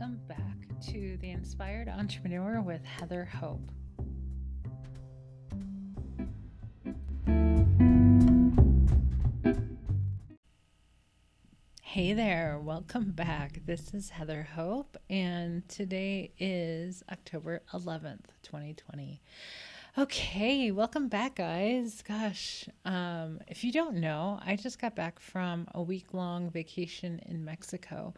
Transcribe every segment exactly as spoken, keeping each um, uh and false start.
welcome back to The Inspired Entrepreneur with Heather Hope. Hey there, welcome back. This is Heather Hope, and today is October eleventh, twenty twenty. Okay, welcome back, guys. Gosh, um, if you don't know, I just got back from a week-long vacation in Mexico,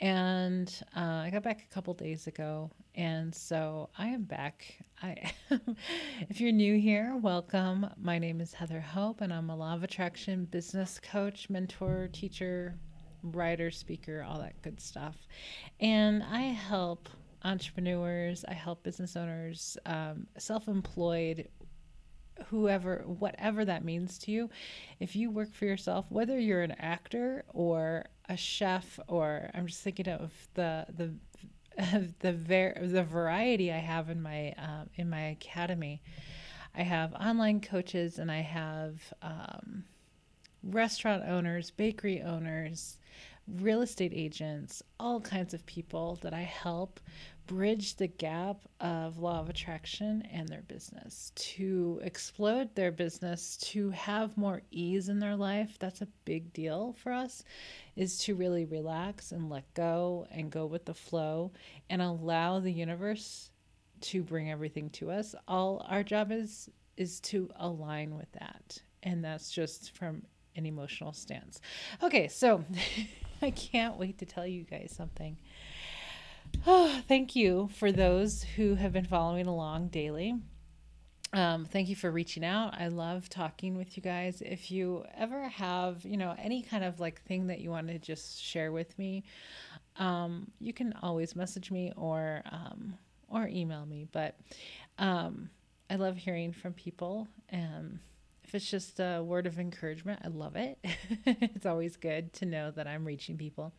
and uh, I got back a couple days ago, and so I am back. I, if you're new here, welcome. My name is Heather Hope, and I'm a Law of Attraction business coach, mentor, teacher, writer, speaker, all that good stuff, and I help entrepreneurs, I help business owners, um, self-employed, whoever, whatever that means to you. If you work for yourself, whether you're an actor or a chef, or I'm just thinking of the the the ver- the variety I have in my um, in my academy. I have online coaches, and I have um, restaurant owners, bakery owners, real estate agents, all kinds of people that I help bridge the gap of Law of Attraction and their business, to explode their business, to have more ease in their life. That's a big deal for us, is to really relax and let go and go with the flow and allow the universe to bring everything to us. All our job is is to align with that. And that's just from an emotional stance. Okay, so I can't wait to tell you guys something. Oh, thank you for those who have been following along daily. Um, thank you for reaching out. I love talking with you guys. If you ever have, you know, any kind of like thing that you want to just share with me, um, you can always message me or um, or email me. But um, I love hearing from people, and if it's just a word of encouragement, I love it. It's always good to know that I'm reaching people.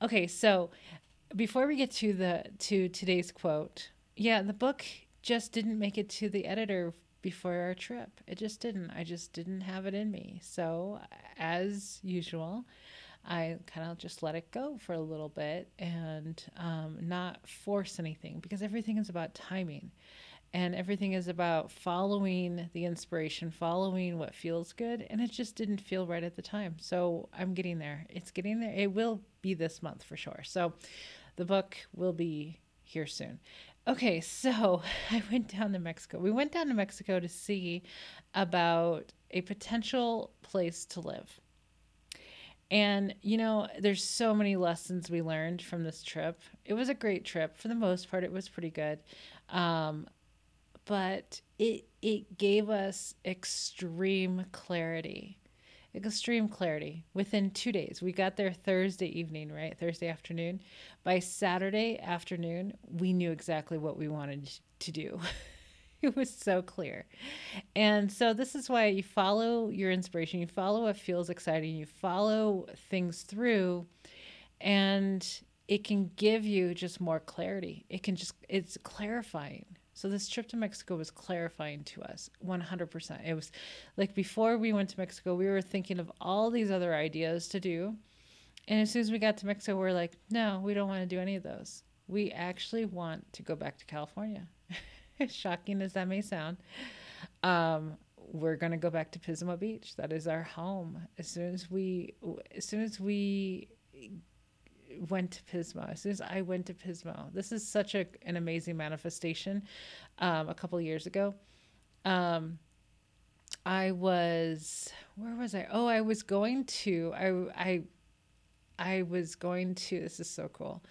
Okay, so before we get to the to today's quote, yeah, the book just didn't make it to the editor before our trip. It just didn't. I just didn't have it in me. So as usual, I kind of just let it go for a little bit and um, not force anything, because everything is about timing. And everything is about following the inspiration, following what feels good. And it just didn't feel right at the time. So I'm getting there. It's getting there. It will be this month for sure. So the book will be here soon. Okay, so I went down to Mexico. We went down to Mexico to see about a potential place to live. And, you know, there's so many lessons we learned from this trip. It was a great trip. For the most part, it was pretty good. Um, But it it gave us extreme clarity, extreme clarity within two days. We got there Thursday evening, right? Thursday afternoon. By Saturday afternoon, we knew exactly what we wanted to do. It was so clear. And so this is why you follow your inspiration. You follow what feels exciting. You follow things through, and it can give you just more clarity. It can just, it's clarifying. So this trip to Mexico was clarifying to us, one hundred percent. It was like before we went to Mexico, we were thinking of all these other ideas to do. And as soon as we got to Mexico, we're like, no, we don't want to do any of those. We actually want to go back to California. As shocking as that may sound, um, we're going to go back to Pismo Beach. That is our home. As soon as we, as soon as we went to Pismo, as soon as I went to Pismo, this is such a, an amazing manifestation. Um, a couple of years ago, um, I was, where was I? Oh, I was going to, I, I, I was going to, this is so cool.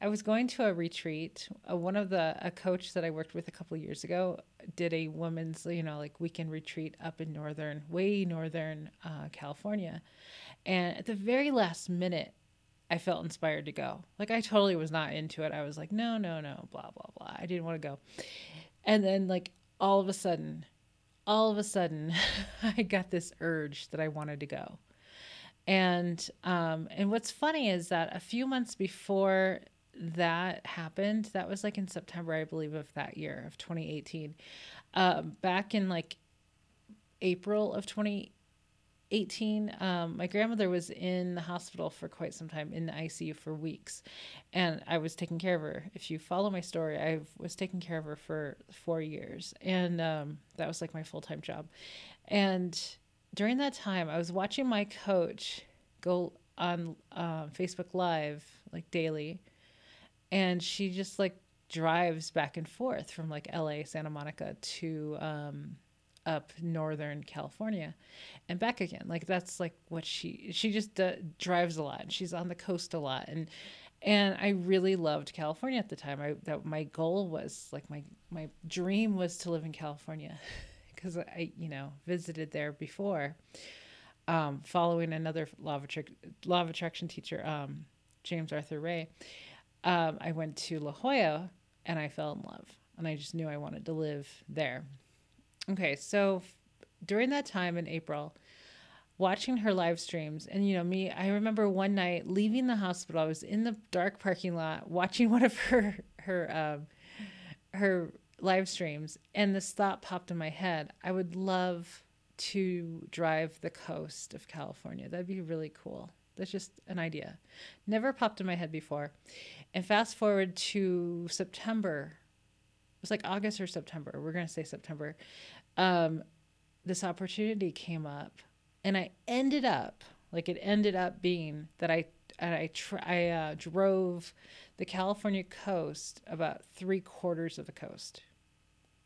I was going to a retreat. Uh, one of the, a coach that I worked with a couple of years ago did a women's, you know, like weekend retreat up in Northern, way Northern, uh, California. And at the very last minute, I felt inspired to go. Like I totally was not into it. I was like, no, no, no, blah, blah, blah. I didn't want to go. And then like all of a sudden, all of a sudden I got this urge that I wanted to go. And, um, and what's funny is that a few months before that happened, that was like in September, I believe, of that year of twenty eighteen, um, back in like April of 2018, eighteen, um, my grandmother was in the hospital for quite some time, in the I C U for weeks, and I was taking care of her. If you follow my story, I was taking care of her for four years, and um, that was like my full-time job. And during that time, I was watching my coach go on uh, Facebook Live, like daily, and she just like drives back and forth from like L A, Santa Monica to um, up Northern California and back again. Like that's like what she, she just uh, drives a lot. She's on the coast a lot. And, and I really loved California at the time. I, that my goal was like my, my dream was to live in California because I, you know, visited there before, um, following another law of, attract, law of attraction teacher, um, James Arthur Ray. Um, I went to La Jolla and I fell in love and I just knew I wanted to live there. Okay. So f- during that time in April, watching her live streams and, you know, me, I remember one night leaving the hospital, I was in the dark parking lot watching one of her, her, um, her live streams. And this thought popped in my head. I would love to drive the coast of California. That'd be really cool. That's just an idea. Never popped in my head before. And fast forward to September. It was like August or September. We're going to say September. Um, this opportunity came up. And I ended up, like it ended up being that I and I, tr- I uh, drove the California coast, about three quarters of the coast.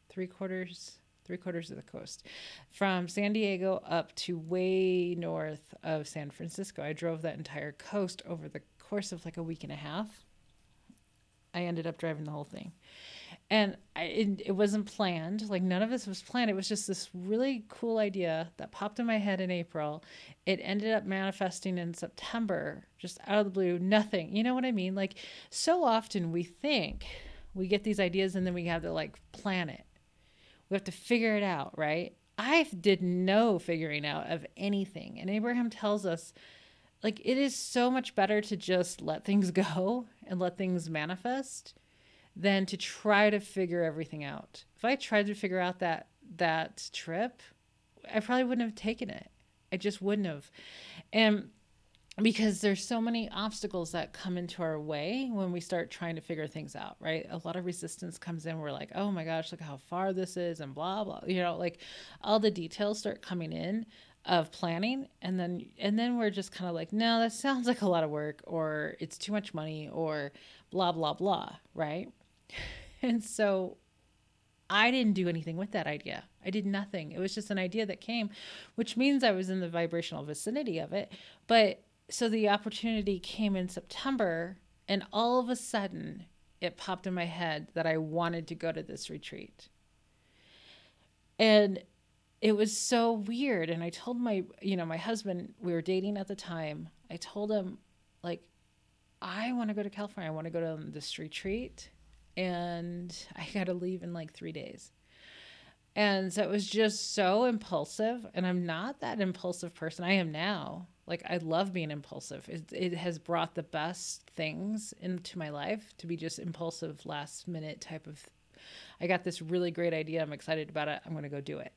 Three quarters, three quarters of the coast. From San Diego up to way north of San Francisco. I drove that entire coast over the course of like a week and a half. I ended up driving the whole thing. And I, it, it wasn't planned. Like none of this was planned. It was just this really cool idea that popped in my head in April. It ended up manifesting in September, just out of the blue, nothing. You know what I mean? Like so often we think we get these ideas and then we have to like plan it. We have to figure it out, right? I did no figuring out of anything. And Abraham tells us, like, it is so much better to just let things go and let things manifest than to try to figure everything out. If I tried to figure out that that trip, I probably wouldn't have taken it. I just wouldn't have. And because there's so many obstacles that come into our way when we start trying to figure things out, right? A lot of resistance comes in. We're like, oh my gosh, look how far this is and blah, blah, you know, like all the details start coming in of planning. And then, and then we're just kind of like, no, that sounds like a lot of work or it's too much money or blah, blah, blah. Right. And so I didn't do anything with that idea. I did nothing. It was just an idea that came, which means I was in the vibrational vicinity of it, but so the opportunity came in September and all of a sudden it popped in my head that I wanted to go to this retreat. And it was so weird. And I told my, you know, my husband, we were dating at the time. I told him like, I want to go to California. I want to go to this retreat and I got to leave in like three days. And so it was just so impulsive. And I'm not that impulsive person. I am now. Like, I love being impulsive. It, it has brought the best things into my life to be just impulsive, last minute type of, I got this really great idea. I'm excited about it. I'm going to go do it.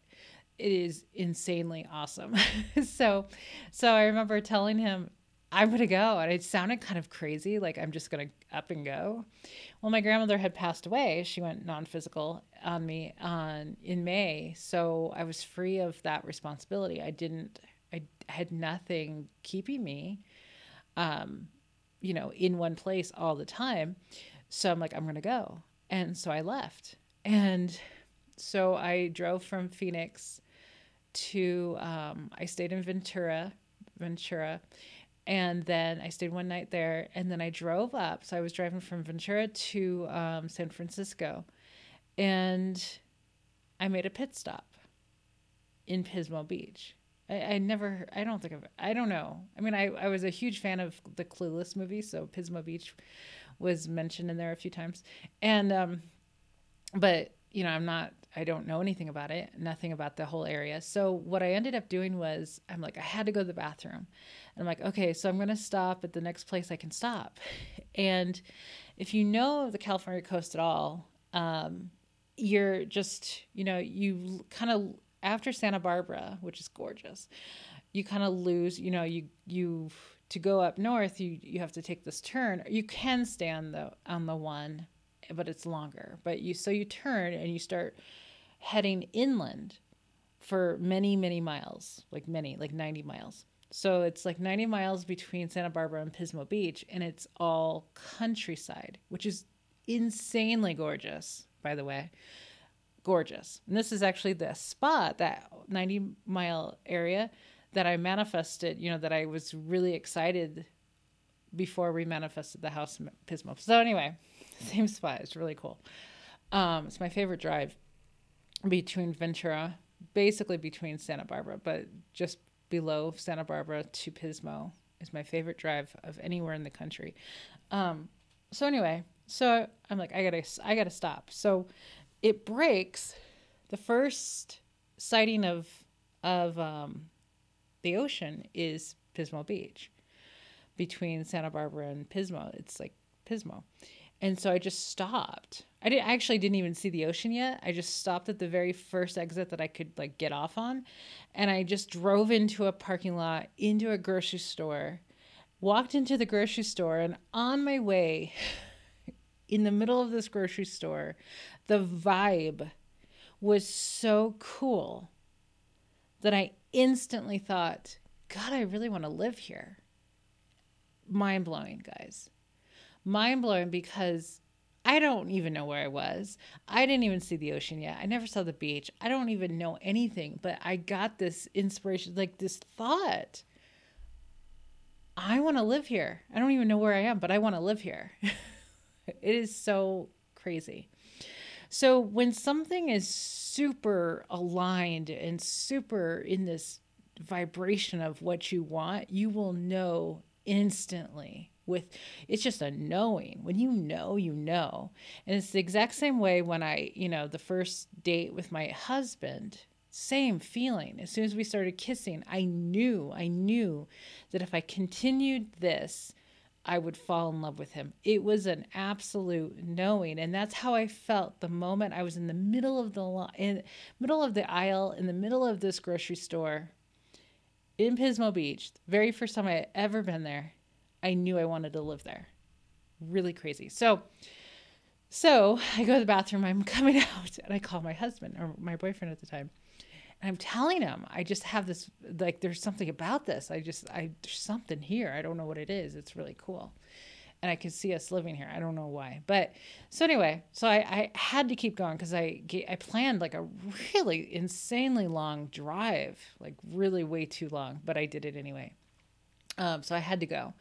It is insanely awesome. so, so I remember telling him, I'm going to go. And it sounded kind of crazy. Like, I'm just going to up and go. Well, my grandmother had passed away. She went non-physical on me on in May. So I was free of that responsibility. I didn't I had nothing keeping me, um, you know, in one place all the time. So I'm like, I'm going to go. And so I left. And so I drove from Phoenix to, um, I stayed in Ventura, Ventura. And then I stayed one night there and then I drove up. So I was driving from Ventura to, um, San Francisco and I made a pit stop in Pismo Beach. I, I never, I don't think of, I don't know. I mean, I, I was a huge fan of the Clueless movie. So Pismo Beach was mentioned in there a few times. And, um, but you know, I'm not, I don't know anything about it, nothing about the whole area. So what I ended up doing was I'm like, I had to go to the bathroom and I'm like, okay, so I'm going to stop at the next place I can stop. And if you know the California coast at all, um, you're just, you know, you kind of, after Santa Barbara, which is gorgeous, you kind of lose, you know, you, you, to go up north, you, you have to take this turn. You can stay on the, on the one, but it's longer, but you, so you turn and you start heading inland for many, many miles, like many, like ninety miles. So it's like ninety miles between Santa Barbara and Pismo Beach, and it's all countryside, which is insanely gorgeous, by the way. Gorgeous. And this is actually the spot, that ninety mile area that I manifested, you know, that I was really excited before we manifested the house in Pismo. So anyway, same spot. It's really cool. Um, it's my favorite drive between Ventura, basically between Santa Barbara, but just below Santa Barbara to Pismo is my favorite drive of anywhere in the country. Um, so anyway, so I'm like, I gotta, I gotta stop. So it breaks the first sighting of, of, um, the ocean is Pismo Beach between Santa Barbara and Pismo. It's like Pismo. And so I just stopped. I didn't I actually didn't even see the ocean yet. I just stopped at the very first exit that I could like get off on. And I just drove into a parking lot, into a grocery store, walked into the grocery store, and on my way in the middle of this grocery store, the vibe was so cool that I instantly thought, God, I really want to live here. Mind blowing, guys. Mind blowing, because I don't even know where I was. I didn't even see the ocean yet. I never saw the beach. I don't even know anything, but I got this inspiration, like this thought. I want to live here. I don't even know where I am, but I want to live here. It is so crazy. So when something is super aligned and super in this vibration of what you want, you will know instantly. With it's just a knowing. When you know, you know. And it's the exact same way when I, you know, the first date with my husband, same feeling. As soon as we started kissing, I knew, I knew that if I continued this, I would fall in love with him. It was an absolute knowing. And that's how I felt the moment I was in the middle of the in middle of the aisle, in the middle of this grocery store in Pismo Beach, the very first time I had ever been there. I knew I wanted to live there. Really crazy. So, so I go to the bathroom, I'm coming out, and I call my husband or my boyfriend at the time. And I'm telling him, I just have this, like, there's something about this. I just, I, there's something here. I don't know what it is. It's really cool. And I could see us living here. I don't know why, but so anyway, so I, I had to keep going. Cause I, I planned like a really insanely long drive, like really way too long, but I did it anyway. Um, so I had to go.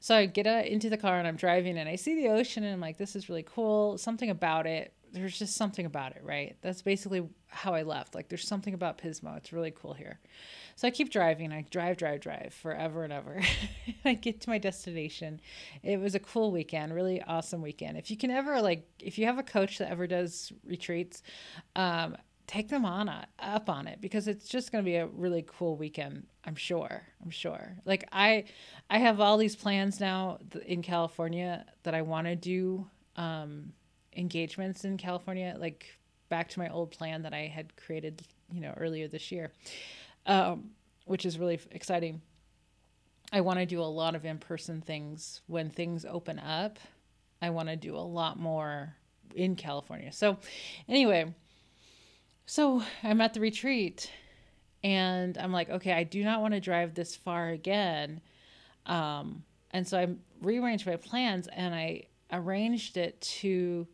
So I get uh, into the car and I'm driving and I see the ocean and I'm like, this is really cool. Something about it. There's just something about it, right? That's basically how I left. Like there's something about Pismo. It's really cool here. So I keep driving. I drive, drive, drive forever and ever. I get to my destination. It was a cool weekend, really awesome weekend. If you can ever like, if you have a coach that ever does retreats, um, take them on uh, up on it, because it's just going to be a really cool weekend. I'm sure. I'm sure. Like I, I have all these plans now in California that I want to do, um, engagements in California, like back to my old plan that I had created, you know, earlier this year, um, which is really exciting. I want to do a lot of in-person things. When things open up, I want to do a lot more in California. So anyway, so I'm at the retreat and I'm like, okay, I do not want to drive this far again. Um, and so I rearranged my plans and I arranged it to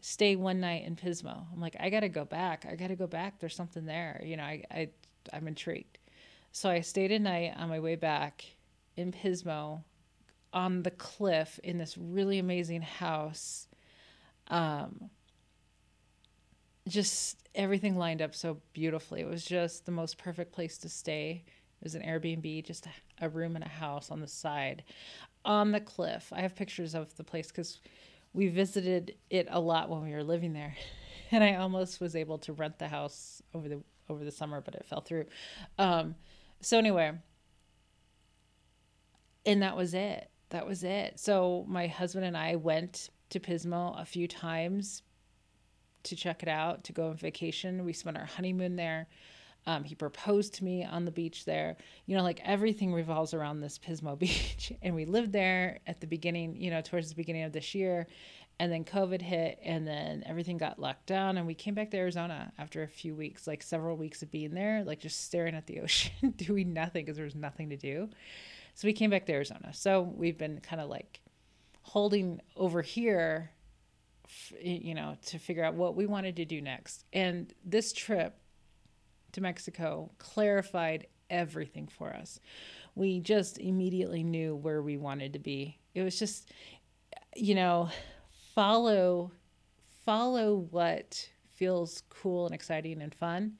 stay one night in Pismo. I'm like, I got to go back. I got to go back. There's something there. You know, I, I, I'm intrigued. So I stayed a night on my way back in Pismo on the cliff in this really amazing house. Um, just everything lined up so beautifully. It was just the most perfect place to stay. It was an Airbnb, just a room and a house on the side on the cliff. I have pictures of the place because we visited it a lot when we were living there, and I almost was able to rent the house over the, over the summer, but it fell through. Um, so anyway, and that was it. That was it. So my husband and I went to Pismo a few times to check it out, to go on vacation. We spent our honeymoon there. Um, he proposed to me on the beach there. You know, like everything revolves around this Pismo Beach. And we lived there at the beginning, you know, towards the beginning of this year. And then COVID hit, and then everything got locked down. And we came back to Arizona after a few weeks, like several weeks of being there, like just staring at the ocean, doing nothing because there was nothing to do. So we came back to Arizona. So we've been kind of like holding over here, you know, to figure out what we wanted to do next. And this trip to Mexico clarified everything for us. We just immediately knew where we wanted to be. It was just, you know, follow, follow what feels cool and exciting and fun,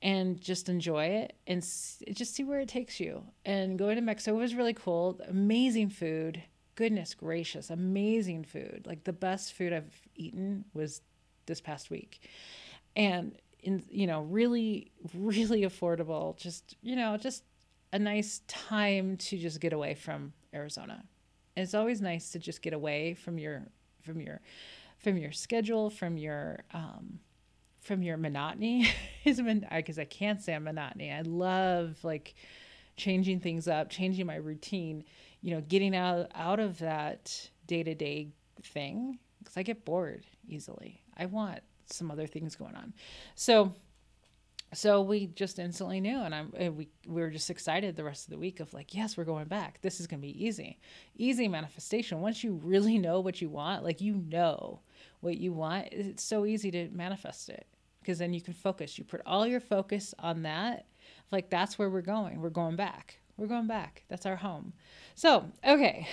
and just enjoy it and s- just see where it takes you. And going to Mexico was really cool. Amazing food. Goodness gracious, amazing food. Like the best food I've eaten was this past week. And in, you know, really, really affordable, just, you know, just a nice time to just get away from Arizona. And it's always nice to just get away from your, from your, from your schedule, from your, um, from your monotony. Because I can't say I'm monotony. I love like changing things up, changing my routine, you know, getting out, out of that day-to-day thing, because I get bored easily. I want some other things going on. So, so we just instantly knew, and I'm, and we, we were just excited the rest of the week of like, yes, we're going back. This is going to be easy, easy manifestation. Once you really know what you want, like, you know what you want, it's so easy to manifest it, because then you can focus. You put all your focus on that. Like, that's where we're going. We're going back. We're going back. That's our home. So, okay,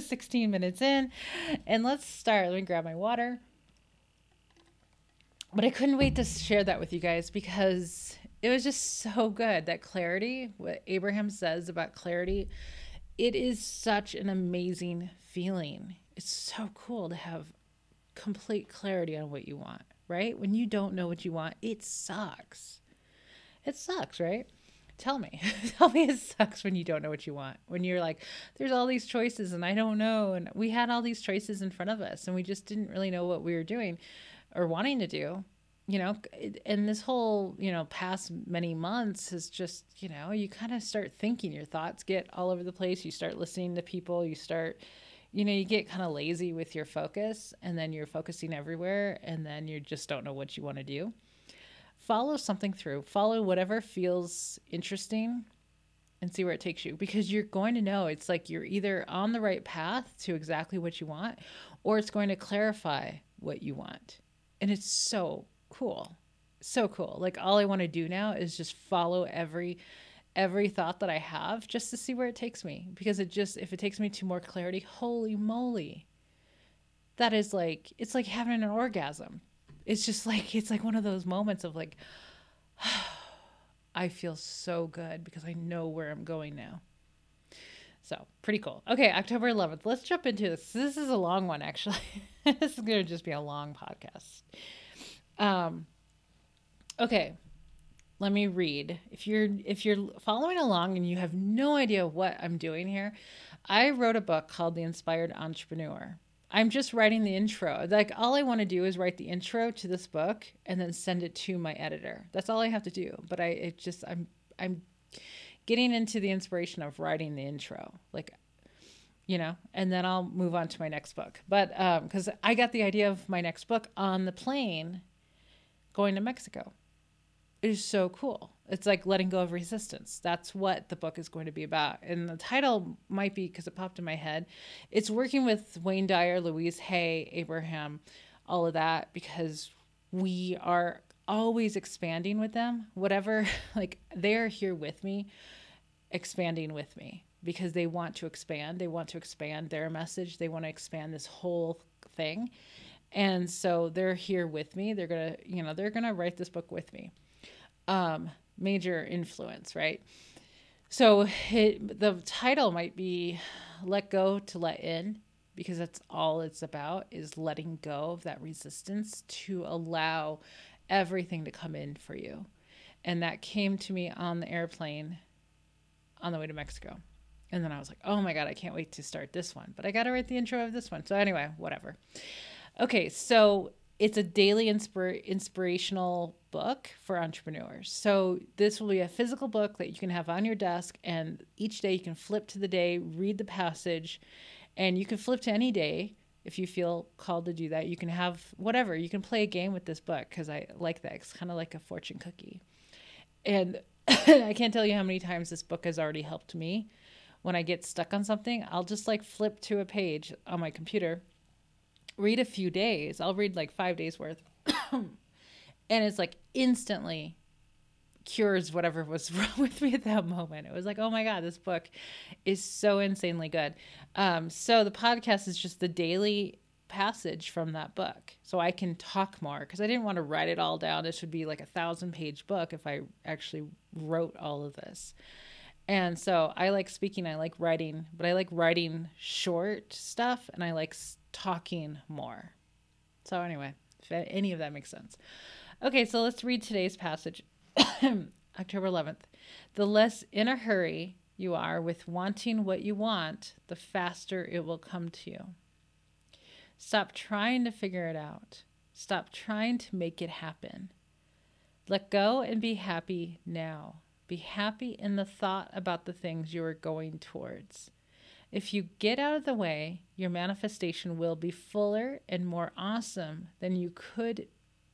sixteen minutes in, and let's start. Let me grab my water. But I couldn't wait to share that with you guys, because it was just so good. That clarity, what Abraham says about clarity, it is such an amazing feeling. It's so cool to have complete clarity on what you want, right? When you don't know what you want, it sucks. It sucks, right? Tell me, tell me it sucks when you don't know what you want. When you're like, there's all these choices and I don't know. And we had all these choices in front of us and we just didn't really know what we were doing or wanting to do, you know. And this whole, you know, past many months is just, you know, you kind of start thinking, your thoughts get all over the place. You start listening to people, you start, you know, you get kind of lazy with your focus, and then you're focusing everywhere. And then you just don't know what you want to do. Follow something through, follow whatever feels interesting, and see where it takes you, because you're going to know. It's like you're either on the right path to exactly what you want, or it's going to clarify what you want. And it's so cool. So cool. Like, all I want to do now is just follow every, every thought that I have, just to see where it takes me, because it just, if it takes me to more clarity, holy moly, that is like, it's like having an orgasm. It's just like, it's like one of those moments of like, oh, I feel so good because I know where I'm going now. So pretty cool. Okay. October eleventh. Let's jump into this. This is a long one, actually. This is going to just be a long podcast. Um, okay. Let me read. If you're, if you're following along and you have no idea what I'm doing here, I wrote a book called The Inspired Entrepreneur. I'm just writing the intro. Like, all I want to do is write the intro to this book and then send it to my editor. That's all I have to do. But I, it just, I'm, I'm getting into the inspiration of writing the intro, like, you know, and then I'll move on to my next book. But, um, cause I got the idea of my next book on the plane going to Mexico. It is so cool. It's like letting go of resistance. That's what the book is going to be about. And the title might be, because it popped in my head, it's working with Wayne Dyer, Louise Hay, Abraham, all of that, because we are always expanding with them. Whatever, like, they're here with me, expanding with me, because they want to expand. They want to expand their message. They want to expand this whole thing. And so they're here with me. They're going to, you know, they're going to write this book with me. Um, major influence, right? So it, the title might be Let Go to Let In, because that's all it's about, is letting go of that resistance to allow everything to come in for you. And that came to me on the airplane on the way to Mexico. And then I was like, oh my God, I can't wait to start this one, but I got to write the intro of this one. So anyway, whatever. Okay. So It's a daily inspir inspirational book for entrepreneurs. So this will be a physical book that you can have on your desk, and each day you can flip to the day, read the passage, and you can flip to any day if you feel called to do that. You can have whatever. You can play a game with this book because I like that. It's kind of like a fortune cookie. And I can't tell you how many times this book has already helped me. When I get stuck on something, I'll just like flip to a page on my computer, read a few days. I'll read like five days worth. And it's like instantly cures whatever was wrong with me at that moment. It was like, oh my God, this book is so insanely good. Um, so the podcast is just the daily passage from that book. So I can talk more because I didn't want to write it all down. This would be like a thousand page book if I actually wrote all of this. And so I like speaking, I like writing, but I like writing short stuff and I like talking more. So anyway, if any of that makes sense. Okay, so let's read today's passage. October eleventh. The less in a hurry you are with wanting what you want, the faster it will come to you. Stop trying to figure it out. Stop trying to make it happen. Let go and be happy now. Be happy in the thought about the things you are going towards. If you get out of the way, your manifestation will be fuller and more awesome than you could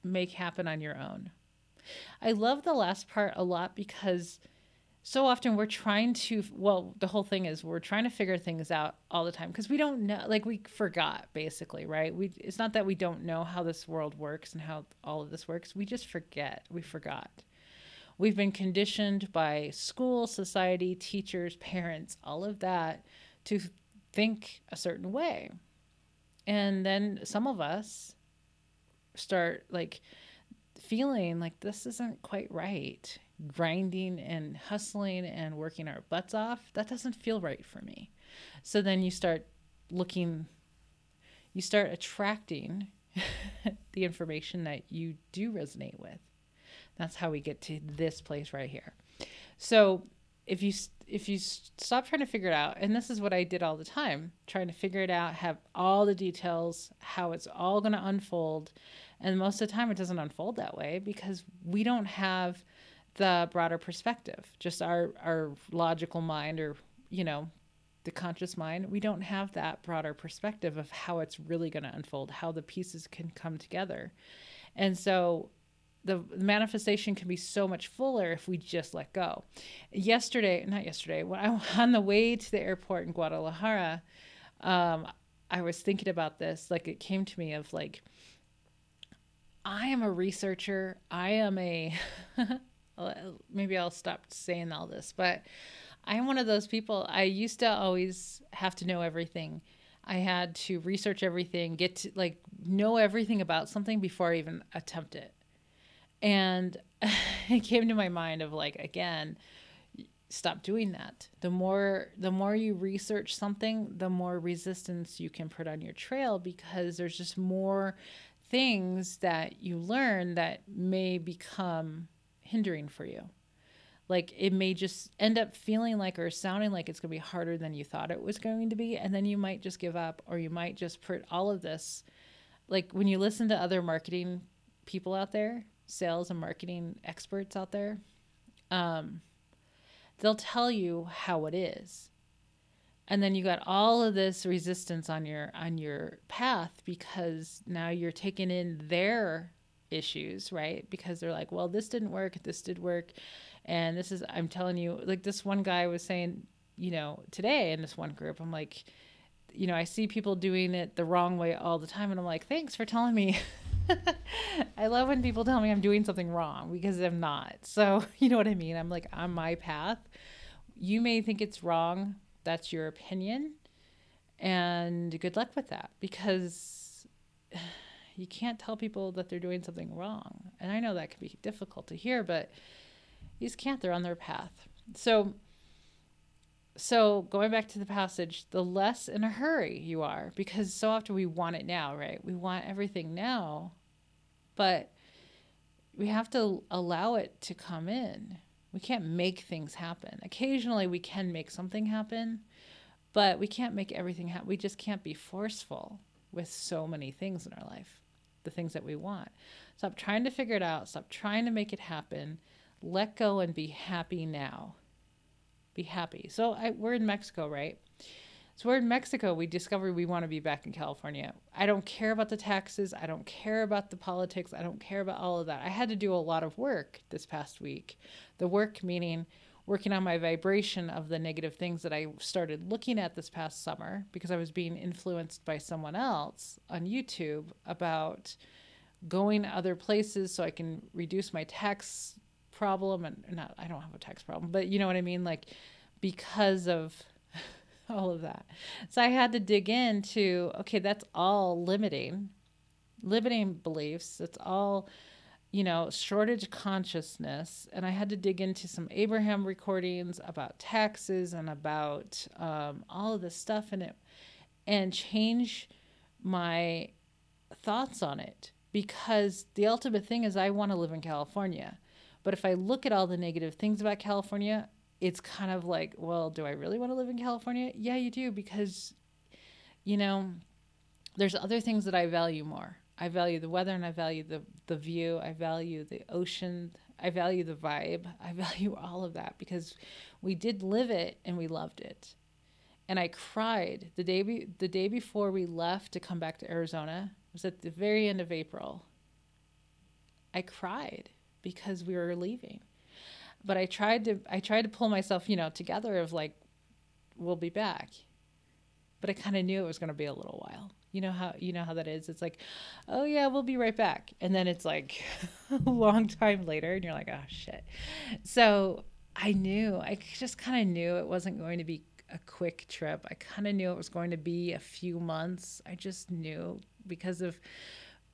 make happen on your own. I love the last part a lot because so often we're trying to, well, the whole thing is we're trying to figure things out all the time because we don't know, like we forgot basically, right? We, it's not that we don't know how this world works and how all of this works. We just forget. We forgot. We've been conditioned by school, society, teachers, parents, all of that to think a certain way. And then some of us start like feeling like this isn't quite right. Grinding and hustling and working our butts off, that doesn't feel right for me. So then you start looking, you start attracting the information that you do resonate with. That's how we get to this place right here. So if you if you stop trying to figure it out, and this is what I did all the time, trying to figure it out, have all the details, how it's all going to unfold. And most of the time it doesn't unfold that way because we don't have the broader perspective, just our, our logical mind or, you know, the conscious mind. We don't have that broader perspective of how it's really going to unfold, how the pieces can come together. And so the manifestation can be so much fuller if we just let go. Yesterday, not yesterday, when I was on the way to the airport in Guadalajara, um, I was thinking about this, like it came to me of like, I am a researcher. I am a, maybe I'll stop saying all this, but I'm one of those people. I used to always have to know everything. I had to research everything, get to like know everything about something before I even attempt it. And it came to my mind of like, again, stop doing that. The more, the more you research something, the more resistance you can put on your trail because there's just more things that you learn that may become hindering for you. Like it may just end up feeling like, or sounding like it's going to be harder than you thought it was going to be. And then you might just give up, or you might just put all of this. Like when you listen to other marketing people out there, sales and marketing experts out there, um, they'll tell you how it is. And then you got all of this resistance on your, on your path because now you're taking in their issues, right? Because they're like, well, this didn't work. This did work. And this is, I'm telling you, like this one guy was saying, you know, today in this one group, I'm like, you know, I see people doing it the wrong way all the time. And I'm like, thanks for telling me. I love when people tell me I'm doing something wrong because I'm not. So you know what I mean? I'm like on my path. You may think it's wrong. That's your opinion. And good luck with that because you can't tell people that they're doing something wrong. And I know that can be difficult to hear, but you just can't. They're on their path. So, so going back to the passage, the less in a hurry you are, because so often we want it now, right? We want everything now. But we have to allow it to come in. We can't make things happen. Occasionally we can make something happen, but we can't make everything happen. We just can't be forceful with so many things in our life. the things that we want. Stop trying to figure it out. Stop trying to make it happen. Let go and be happy now. Be happy. So I, we're in Mexico, right? So we're in Mexico. We discovered we want to be back in California. I don't care about the taxes. I don't care about the politics. I don't care about all of that. I had to do a lot of work this past week. The work meaning working on my vibration of the negative things that I started looking at this past summer because I was being influenced by someone else on YouTube about going other places so I can reduce my tax problem. And not, I don't have a tax problem, but you know what I mean? Like, because of all of that. So I had to dig into, okay, that's all limiting, limiting beliefs. It's all, you know, shortage consciousness. And I had to dig into some Abraham recordings about taxes and about um, all of this stuff in it and change my thoughts on it. Because the ultimate thing is I want to live in California. But if I look at all the negative things about California, it's kind of like, well, do I really want to live in California? Yeah, you do, because, you know, there's other things that I value more. I value the weather and I value the, the view. I value the ocean. I value the vibe. I value all of that because we did live it and we loved it. And I cried the day, be- the day before we left to come back to Arizona. It was at the very end of April. I cried because we were leaving. But I tried to I tried to pull myself, you know, together of like, we'll be back. But I kind of knew it was going to be a little while. You know how you know how that is. It's like, oh yeah, we'll be right back. And then it's like a long time later and you're like, oh shit. So I knew, I just kind of knew it wasn't going to be a quick trip. I kind of knew it was going to be a few months. I just knew because of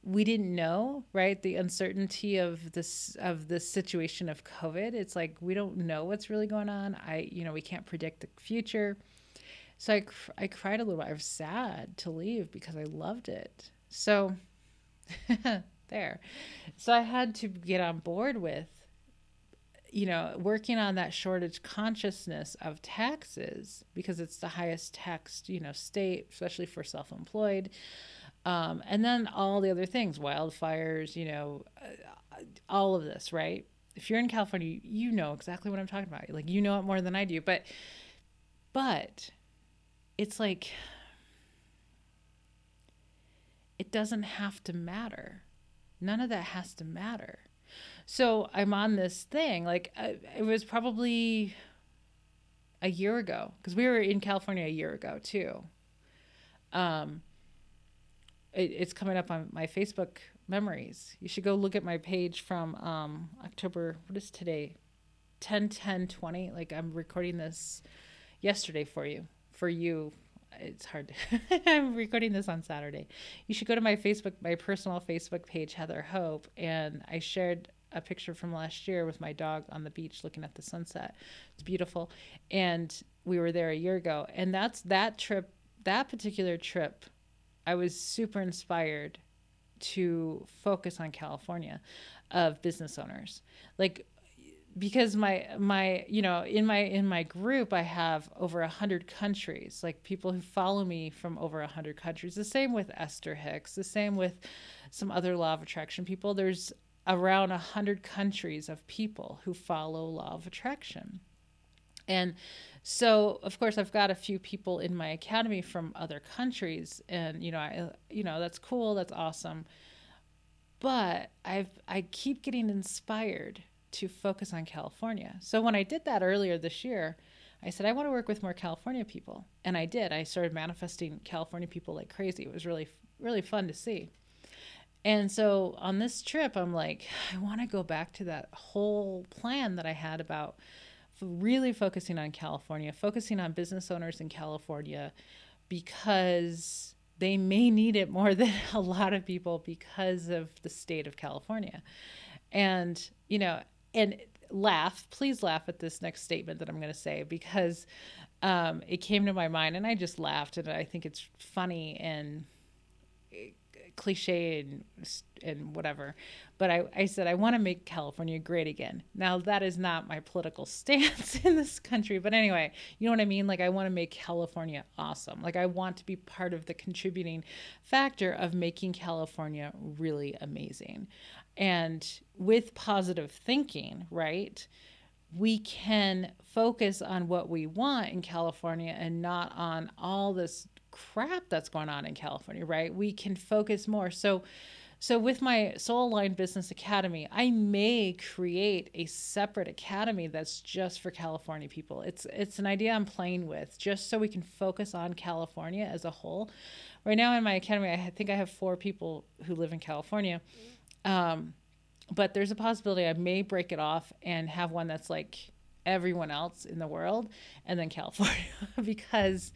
we didn't know, right? The uncertainty of this of the situation of COVID. It's like we don't know what's really going on. I, you know, we can't predict the future. So I cr- I cried a little bit. I was sad to leave because I loved it. So there. So I had to get on board with, you know, working on that shortage consciousness of taxes because it's the highest taxed, you know, state, especially for self-employed. Um, and then all the other things, wildfires, you know, uh, all of this, right? If you're in California, you know exactly what I'm talking about. Like, you know it more than I do, but, but it's like, it doesn't have to matter. None of that has to matter. So I'm on this thing, like I, it was probably a year ago because we were in California a year ago too. Um, It's coming up on my Facebook memories. You should go look at my page from um, October, what is today? ten, ten, twenty. Like I'm recording this yesterday for you. For you, it's hard. I'm recording this on Saturday. You should go to my Facebook, my personal Facebook page, Heather Hope. And I shared a picture from last year with my dog on the beach looking at the sunset. It's beautiful. And we were there a year ago. And that's that trip, that particular trip, I was super inspired to focus on California of business owners. Like, because my, my, you know, in my, in my group, I have over a hundred countries, like people who follow me from over a hundred countries, the same with Esther Hicks, the same with some other Law of Attraction people. There's around a hundred countries of people who follow Law of Attraction. And so, of course, I've got a few people in my academy from other countries and, you know, I, you know, that's cool. That's awesome. But I've, I keep getting inspired to focus on California. So when I did that earlier this year, I said, I want to work with more California people. And I did. I started manifesting California people like crazy. It was really, really fun to see. And so on this trip, I'm like, I want to go back to that whole plan that I had about really focusing on California, focusing on business owners in California because they may need it more than a lot of people because of the state of California. And, you know, and laugh, please laugh at this next statement that I'm going to say because um, it came to my mind and I just laughed and I think it's funny and cliche and and whatever. But I, I said, I want to make California great again. Now, that is not my political stance in this country. But anyway, you know what I mean? Like, I want to make California awesome. Like, I want to be part of the contributing factor of making California really amazing. And with positive thinking, right, we can focus on what we want in California and not on all this crap that's going on in California, right? We can focus more. So, so with my Soul Aligned Business Academy, I may create a separate academy that's just for California people. It's, it's an idea I'm playing with, just so we can focus on California as a whole. Right now in my academy, I think I have four people who live in California. Um, But there's a possibility I may break it off and have one that's like everyone else in the world and then California, because,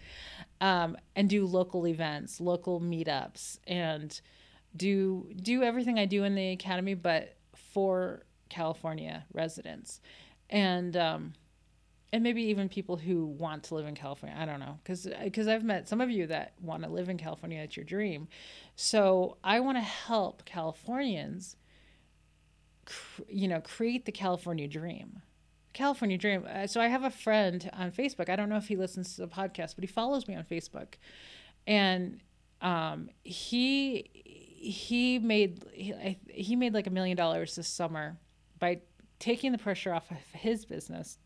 um, and do local events, local meetups, and do, do everything I do in the academy, but for California residents. And, um, and maybe even people who want to live in California. I don't know. Cause, cause I've met some of you that want to live in California. It's your dream. So I want to help Californians, you know, create the California dream, California dream. So I have a friend on Facebook. I don't know if he listens to the podcast, but he follows me on Facebook. And, um, he, he made, he, he made like a million dollars this summer by taking the pressure off of his business,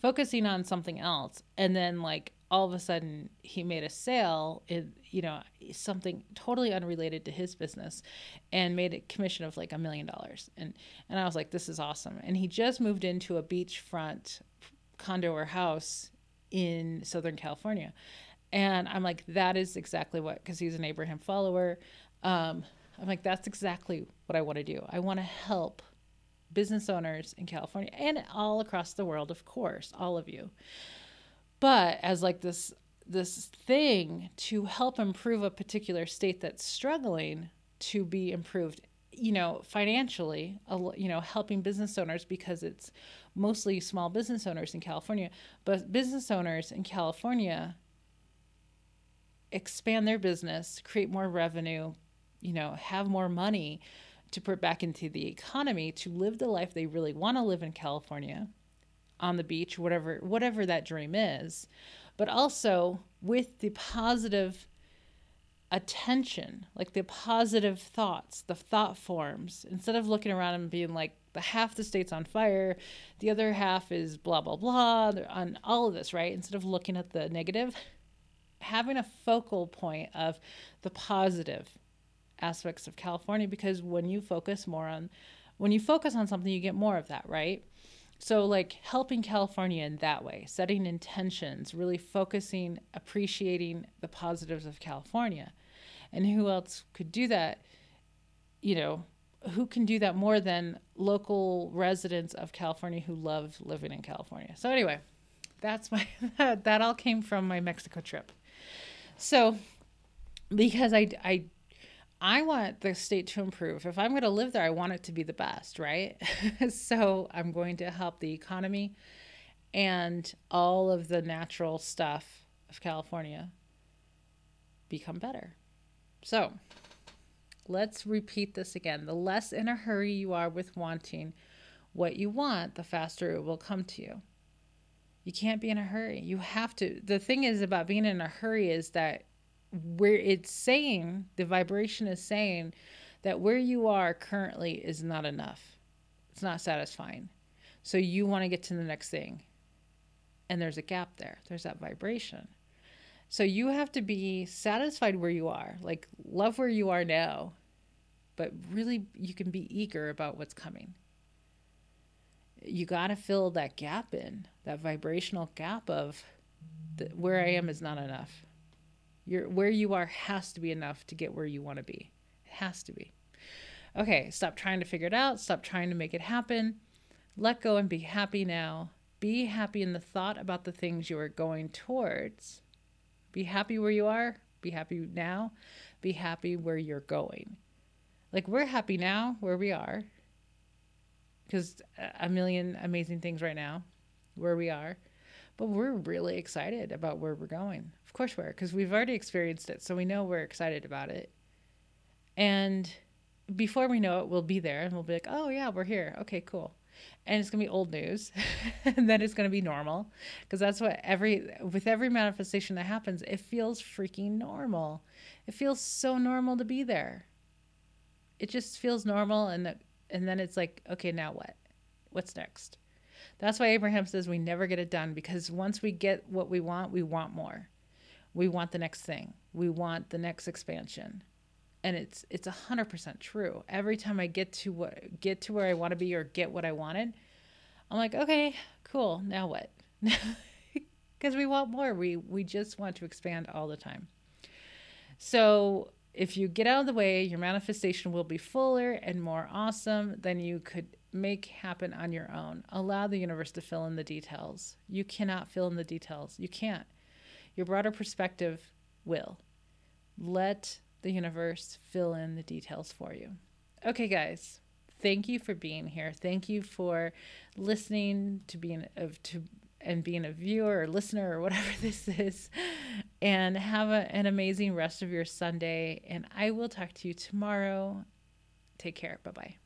focusing on something else. And then like all of a sudden he made a sale in, you know, something totally unrelated to his business, and made a commission of like a million dollars. And, and I was like, this is awesome. And he just moved into a beachfront condo or house in Southern California. And I'm like, that is exactly what, cause he's an Abraham follower. Um, I'm like, that's exactly what I want to do. I want to help business owners in California and all across the world, of course, all of you. But as like this, this thing to help improve a particular state that's struggling to be improved, you know, financially, you know, helping business owners, because it's mostly small business owners in California, but business owners in California expand their business, create more revenue, you know, have more money to put back into the economy, to live the life they really want to live in California, on the beach, whatever, whatever that dream is, but also with the positive attention, like the positive thoughts, the thought forms, instead of looking around and being like, the half the state's on fire, the other half is blah, blah, blah, on all of this, right? Instead of looking at the negative, having a focal point of the positive aspects of California, because when you focus more on, when you focus on something, you get more of that, right? So like helping California in that way, setting intentions, really focusing, appreciating the positives of California. And who else could do that? You know, who can do that more than local residents of California who love living in California? So anyway, that's my, that all came from my Mexico trip. So because I, I, I want the state to improve. If I'm going to live there, I want it to be the best, right? So I'm going to help the economy and all of the natural stuff of California become better. So let's repeat this again. The less in a hurry you are with wanting what you want, the faster it will come to you. You can't be in a hurry. You have to. The thing is about being in a hurry is that where it's saying, the vibration is saying that where you are currently is not enough. It's not satisfying. So you want to get to the next thing. And there's a gap there. There's that vibration. So you have to be satisfied where you are, like love where you are now, but really you can be eager about what's coming. You got to fill that gap in, that vibrational gap of the, where I am is not enough. Your, where you are has to be enough to get where you want to be. It has to be. Okay, stop trying to figure it out. Stop trying to make it happen. Let go and be happy now. Be happy in the thought about the things you are going towards. Be happy where you are. Be happy now. Be happy where you're going. Like, we're happy now where we are, because a million amazing things right now where we are. But we're really excited about where we're going. Of course we are, because we've already experienced it. So we know we're excited about it. And before we know it, we'll be there and we'll be like, oh yeah, we're here. Okay, cool. And it's going to be old news and then it's going to be normal, because that's what every, with every manifestation that happens, it feels freaking normal. It feels so normal to be there. It just feels normal. And, the, and then it's like, okay, now what, what's next? That's why Abraham says we never get it done, because once we get what we want, we want more. We want the next thing. We want the next expansion. And it's it's a hundred percent true. Every time I get to what get to where I want to be or get what I wanted, I'm like, okay, cool. Now what? Because we want more. We we just want to expand all the time. So if you get out of the way, your manifestation will be fuller and more awesome than you could make happen on your own. Allow the universe to fill in the details. You cannot fill in the details. You can't. Your broader perspective will. Let the universe fill in the details for you. Okay, guys, thank you for being here. Thank you for listening to being of to and being a viewer or listener or whatever this is. And have a, an amazing rest of your Sunday. And I will talk to you tomorrow. Take care. Bye-bye.